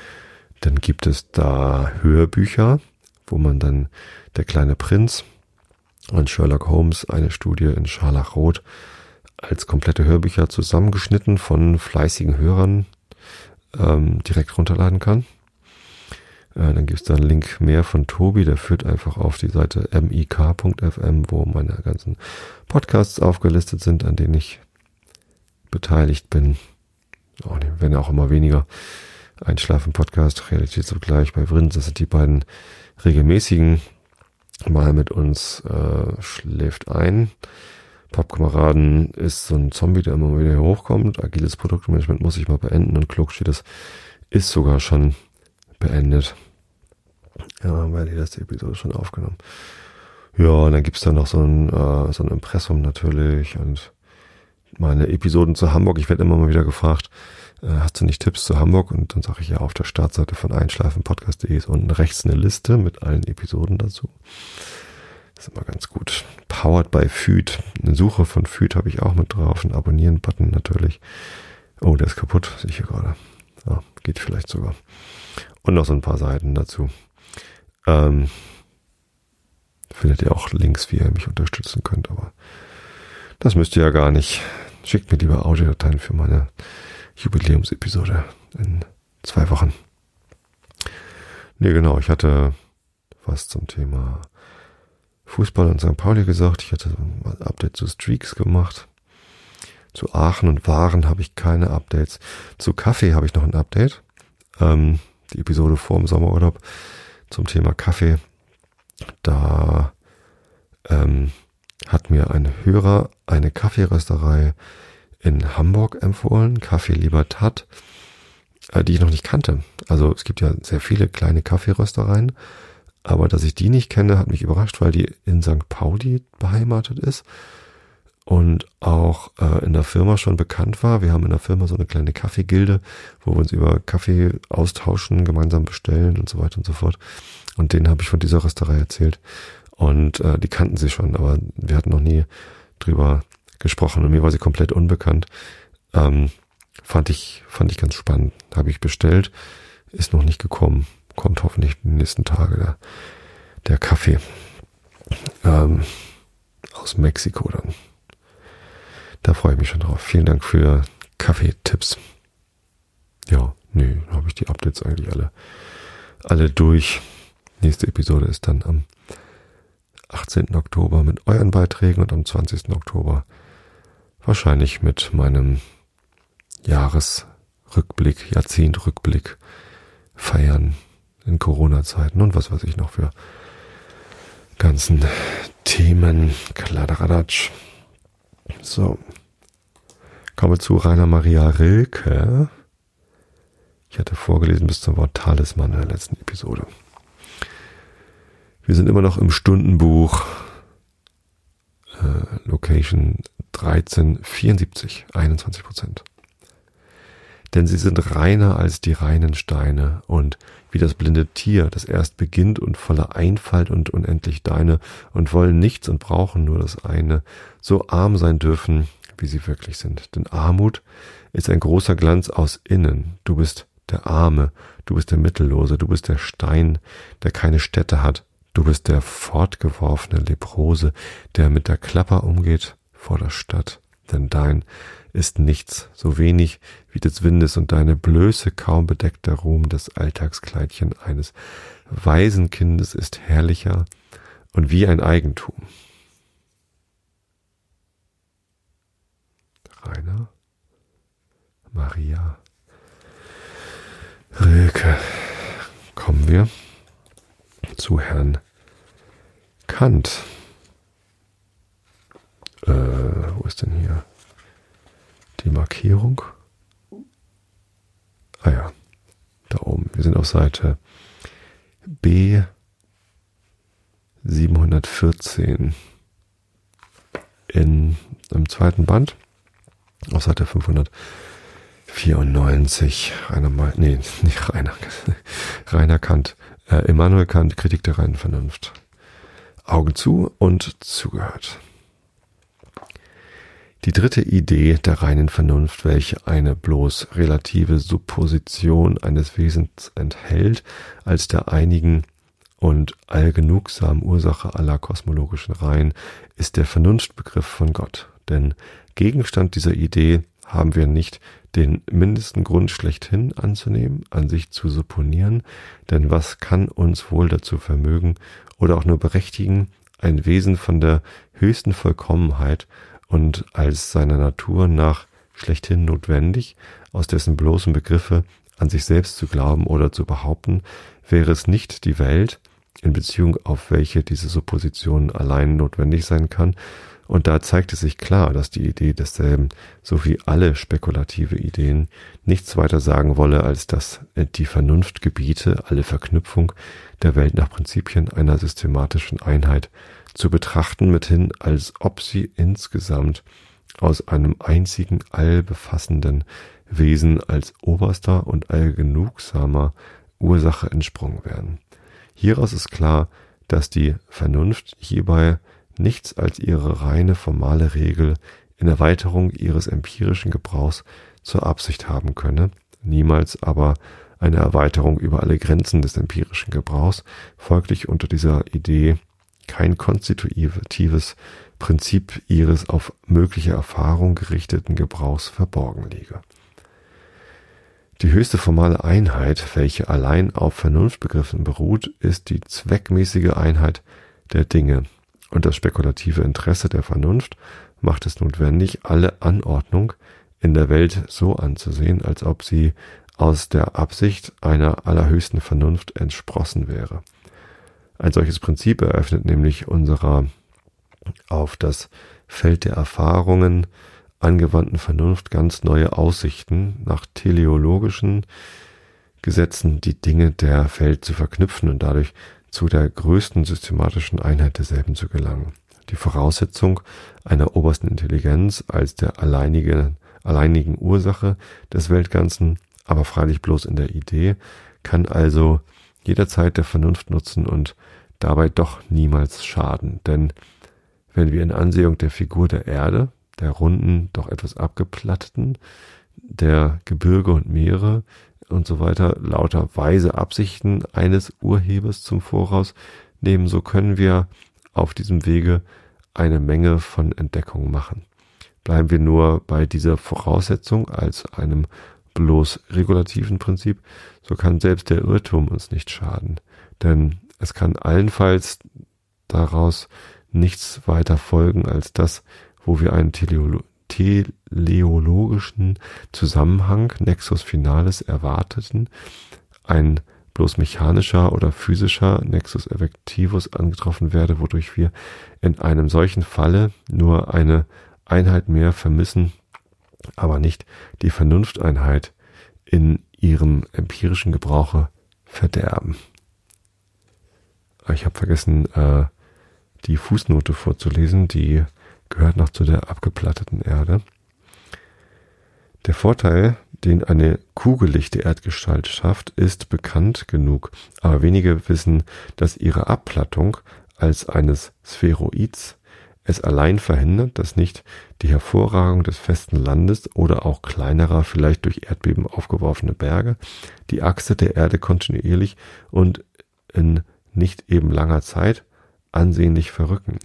Dann gibt es da Hörbücher, wo man dann Der kleine Prinz und Sherlock Holmes, eine Studie in Scharlachrot, als komplette Hörbücher zusammengeschnitten von fleißigen Hörern direkt runterladen kann. Dann gibt es da einen Link mehr von Tobi, der führt einfach auf die Seite mik.fm, wo meine ganzen Podcasts aufgelistet sind, an denen ich beteiligt bin. Auch nicht, wenn auch immer weniger. Einschlafen-Podcast, Realität zugleich bei Vrinz, das sind die beiden regelmäßigen. Mal mit uns schläft ein. Pappkameraden ist so ein Zombie, der immer wieder hochkommt. Agiles Produktmanagement muss ich mal beenden und klug steht, das ist sogar schon beendet. Ja, haben wir die letzte Episode schon aufgenommen. Ja, und dann gibt's da noch so ein Impressum natürlich und meine Episoden zu Hamburg. Ich werde immer mal wieder gefragt, hast du nicht Tipps zu Hamburg? Und dann sage ich ja, auf der Startseite von einschlafenpodcast.de ist unten rechts eine Liste mit allen Episoden dazu. Das ist immer ganz gut. Powered by Füd. Eine Suche von Füd habe ich auch mit drauf. Einen Abonnieren-Button natürlich. Oh, der ist kaputt, sehe ich hier gerade. Ja, geht vielleicht sogar. Und noch so ein paar Seiten dazu. Findet ihr auch Links, wie ihr mich unterstützen könnt, aber das müsst ihr ja gar nicht. Schickt mir lieber Audiodateien für meine Jubiläumsepisode in 2 Wochen. Nee, genau, ich hatte was zum Thema Fußball und St. Pauli gesagt. Ich hatte ein Update zu Streaks gemacht. Zu Aachen und Waren habe ich keine Updates. Zu Kaffee habe ich noch ein Update. Die Episode vor dem Sommerurlaub zum Thema Kaffee. Da hat mir ein Hörer eine Kaffeerösterei in Hamburg empfohlen, Kaffee Libertad, die ich noch nicht kannte. Also es gibt ja sehr viele kleine Kaffeeröstereien, aber dass ich die nicht kenne, hat mich überrascht, weil die in St. Pauli beheimatet ist und auch in der Firma schon bekannt war. Wir haben in der Firma so eine kleine Kaffeegilde, wo wir uns über Kaffee austauschen, gemeinsam bestellen und so weiter und so fort. Und denen habe ich von dieser Rösterei erzählt. Und die kannten sie schon, aber wir hatten noch nie drüber gesprochen. Und mir war sie komplett unbekannt. Fand ich ganz spannend. Habe ich bestellt, ist noch nicht gekommen. Kommt hoffentlich in den nächsten Tagen der Kaffee. Aus Mexiko dann. Da freue ich mich schon drauf. Vielen Dank für Kaffeetipps. Ja, nee, habe ich die Updates eigentlich alle durch. Nächste Episode ist dann am 18. Oktober mit euren Beiträgen und am 20. Oktober wahrscheinlich mit meinem Jahresrückblick, Jahrzehntrückblick, Feiern in Corona-Zeiten und was weiß ich noch für ganzen Themen. Kladderadatsch. So. Kommen wir zu Rainer Maria Rilke. Ich hatte vorgelesen bis zum Wort Talisman in der letzten Episode. Wir sind immer noch im Stundenbuch, Location 1374, 21%. Denn sie sind reiner als die reinen Steine und wie das blinde Tier, das erst beginnt und voller Einfalt und unendlich deine und wollen nichts und brauchen nur das eine, so arm sein dürfen, wie sie wirklich sind. Denn Armut ist ein großer Glanz aus innen. Du bist der Arme, du bist der Mittellose, du bist der Stein, der keine Stätte hat. Du bist der fortgeworfene Leprose, der mit der Klapper umgeht vor der Stadt. Denn dein ist nichts, so wenig wie des Windes und deine Blöße kaum bedeckt der Ruhm des Alltagskleidchen eines Waisenkindes ist herrlicher und wie ein Eigentum. Rainer Maria Rilke. Kommen wir zu Herrn Kant. Wo ist denn hier die Markierung? Ah ja, da oben. Wir sind auf Seite B 714 im 2. Band auf Seite 594. Rainer Kant. Immanuel Kant, Kritik der reinen Vernunft. Augen zu und zugehört. Die dritte Idee der reinen Vernunft, welche eine bloß relative Supposition eines Wesens enthält, als der einigen und allgenugsamen Ursache aller kosmologischen Reihen, ist der Vernunftbegriff von Gott. Denn Gegenstand dieser Idee haben wir nicht den mindesten Grund schlechthin anzunehmen, an sich zu supponieren, denn was kann uns wohl dazu vermögen oder auch nur berechtigen, ein Wesen von der höchsten Vollkommenheit und als seiner Natur nach schlechthin notwendig, aus dessen bloßen Begriffe an sich selbst zu glauben oder zu behaupten, wäre es nicht die Welt, in Beziehung auf welche diese Supposition allein notwendig sein kann, Und da zeigte sich klar, dass die Idee desselben, so wie alle spekulative Ideen, nichts weiter sagen wolle, als dass die Vernunft gebiete, alle Verknüpfung der Welt nach Prinzipien einer systematischen Einheit zu betrachten, mithin als ob sie insgesamt aus einem einzigen allbefassenden Wesen als oberster und allgenugsamer Ursache entsprungen wären. Hieraus ist klar, dass die Vernunft hierbei nichts als ihre reine formale Regel in Erweiterung ihres empirischen Gebrauchs zur Absicht haben könne, niemals aber eine Erweiterung über alle Grenzen des empirischen Gebrauchs, folglich unter dieser Idee kein konstitutives Prinzip ihres auf mögliche Erfahrung gerichteten Gebrauchs verborgen liege. Die höchste formale Einheit, welche allein auf Vernunftbegriffen beruht, ist die zweckmäßige Einheit der Dinge. Und das spekulative Interesse der Vernunft macht es notwendig, alle Anordnung in der Welt so anzusehen, als ob sie aus der Absicht einer allerhöchsten Vernunft entsprossen wäre. Ein solches Prinzip eröffnet nämlich unserer auf das Feld der Erfahrungen angewandten Vernunft ganz neue Aussichten, nach teleologischen Gesetzen die Dinge der Welt zu verknüpfen und dadurch zu der größten systematischen Einheit derselben zu gelangen. Die Voraussetzung einer obersten Intelligenz als der alleinigen Ursache des Weltganzen, aber freilich bloß in der Idee, kann also jederzeit der Vernunft nutzen und dabei doch niemals schaden. Denn wenn wir in Ansehung der Figur der Erde, der runden, doch etwas abgeplatteten, der Gebirge und Meere, und so weiter, lauter weise Absichten eines Urhebers zum Voraus nehmen, so können wir auf diesem Wege eine Menge von Entdeckungen machen. Bleiben wir nur bei dieser Voraussetzung als einem bloß regulativen Prinzip, so kann selbst der Irrtum uns nicht schaden, denn es kann allenfalls daraus nichts weiter folgen als das, wo wir einen teleologischen Zusammenhang, Nexus Finalis, erwarteten, ein bloß mechanischer oder physischer Nexus Effectivus angetroffen werde, wodurch wir in einem solchen Falle nur eine Einheit mehr vermissen, aber nicht die Vernunfteinheit in ihrem empirischen Gebrauche verderben. Ich habe vergessen, die Fußnote vorzulesen, die gehört noch zu der abgeplatteten Erde. Der Vorteil, den eine kugelige Erdgestalt schafft, ist bekannt genug, aber wenige wissen, dass ihre Abplattung als eines Spheroids es allein verhindert, dass nicht die Hervorragung des festen Landes oder auch kleinerer, vielleicht durch Erdbeben aufgeworfene Berge, die Achse der Erde kontinuierlich und in nicht eben langer Zeit ansehnlich verrücken.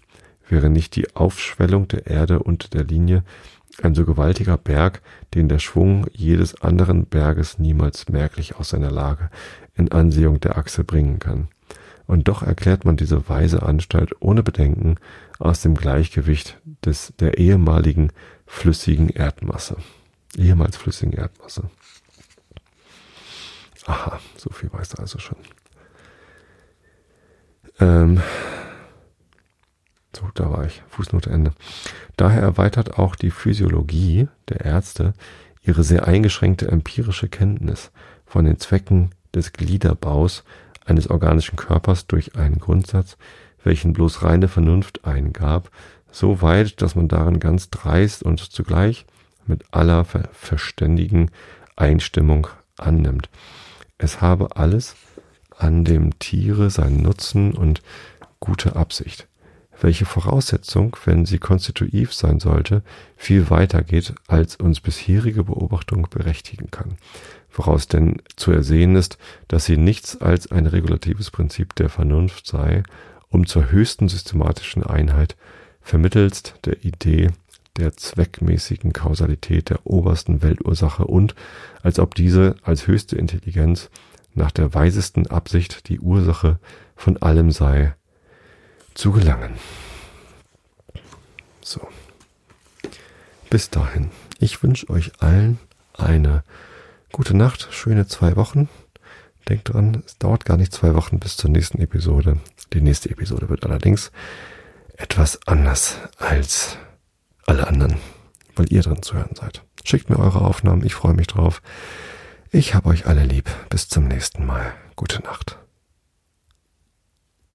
Wäre nicht die Aufschwellung der Erde unter der Linie ein so gewaltiger Berg, den der Schwung jedes anderen Berges niemals merklich aus seiner Lage in Ansehung der Achse bringen kann. Und doch erklärt man diese weise Anstalt ohne Bedenken aus dem Gleichgewicht der ehemals flüssigen Erdmasse. Aha, so viel weißt du also schon. So, da war ich. Fußnote Ende. Daher erweitert auch die Physiologie der Ärzte ihre sehr eingeschränkte empirische Kenntnis von den Zwecken des Gliederbaus eines organischen Körpers durch einen Grundsatz, welchen bloß reine Vernunft eingab, so weit, dass man darin ganz dreist und zugleich mit aller verständigen Einstimmung annimmt. Es habe alles an dem Tiere seinen Nutzen und gute Absicht, welche Voraussetzung, wenn sie konstitutiv sein sollte, viel weiter geht, als uns bisherige Beobachtung berechtigen kann, woraus denn zu ersehen ist, dass sie nichts als ein regulatives Prinzip der Vernunft sei, um zur höchsten systematischen Einheit vermittelst der Idee der zweckmäßigen Kausalität der obersten Weltursache und als ob diese als höchste Intelligenz nach der weisesten Absicht die Ursache von allem sei, zu gelangen. So. Bis dahin. Ich wünsche euch allen eine gute Nacht, schöne 2 Wochen. Denkt dran, es dauert gar nicht 2 Wochen bis zur nächsten Episode. Die nächste Episode wird allerdings etwas anders als alle anderen, weil ihr drin zu hören seid. Schickt mir eure Aufnahmen, ich freue mich drauf. Ich habe euch alle lieb. Bis zum nächsten Mal. Gute Nacht.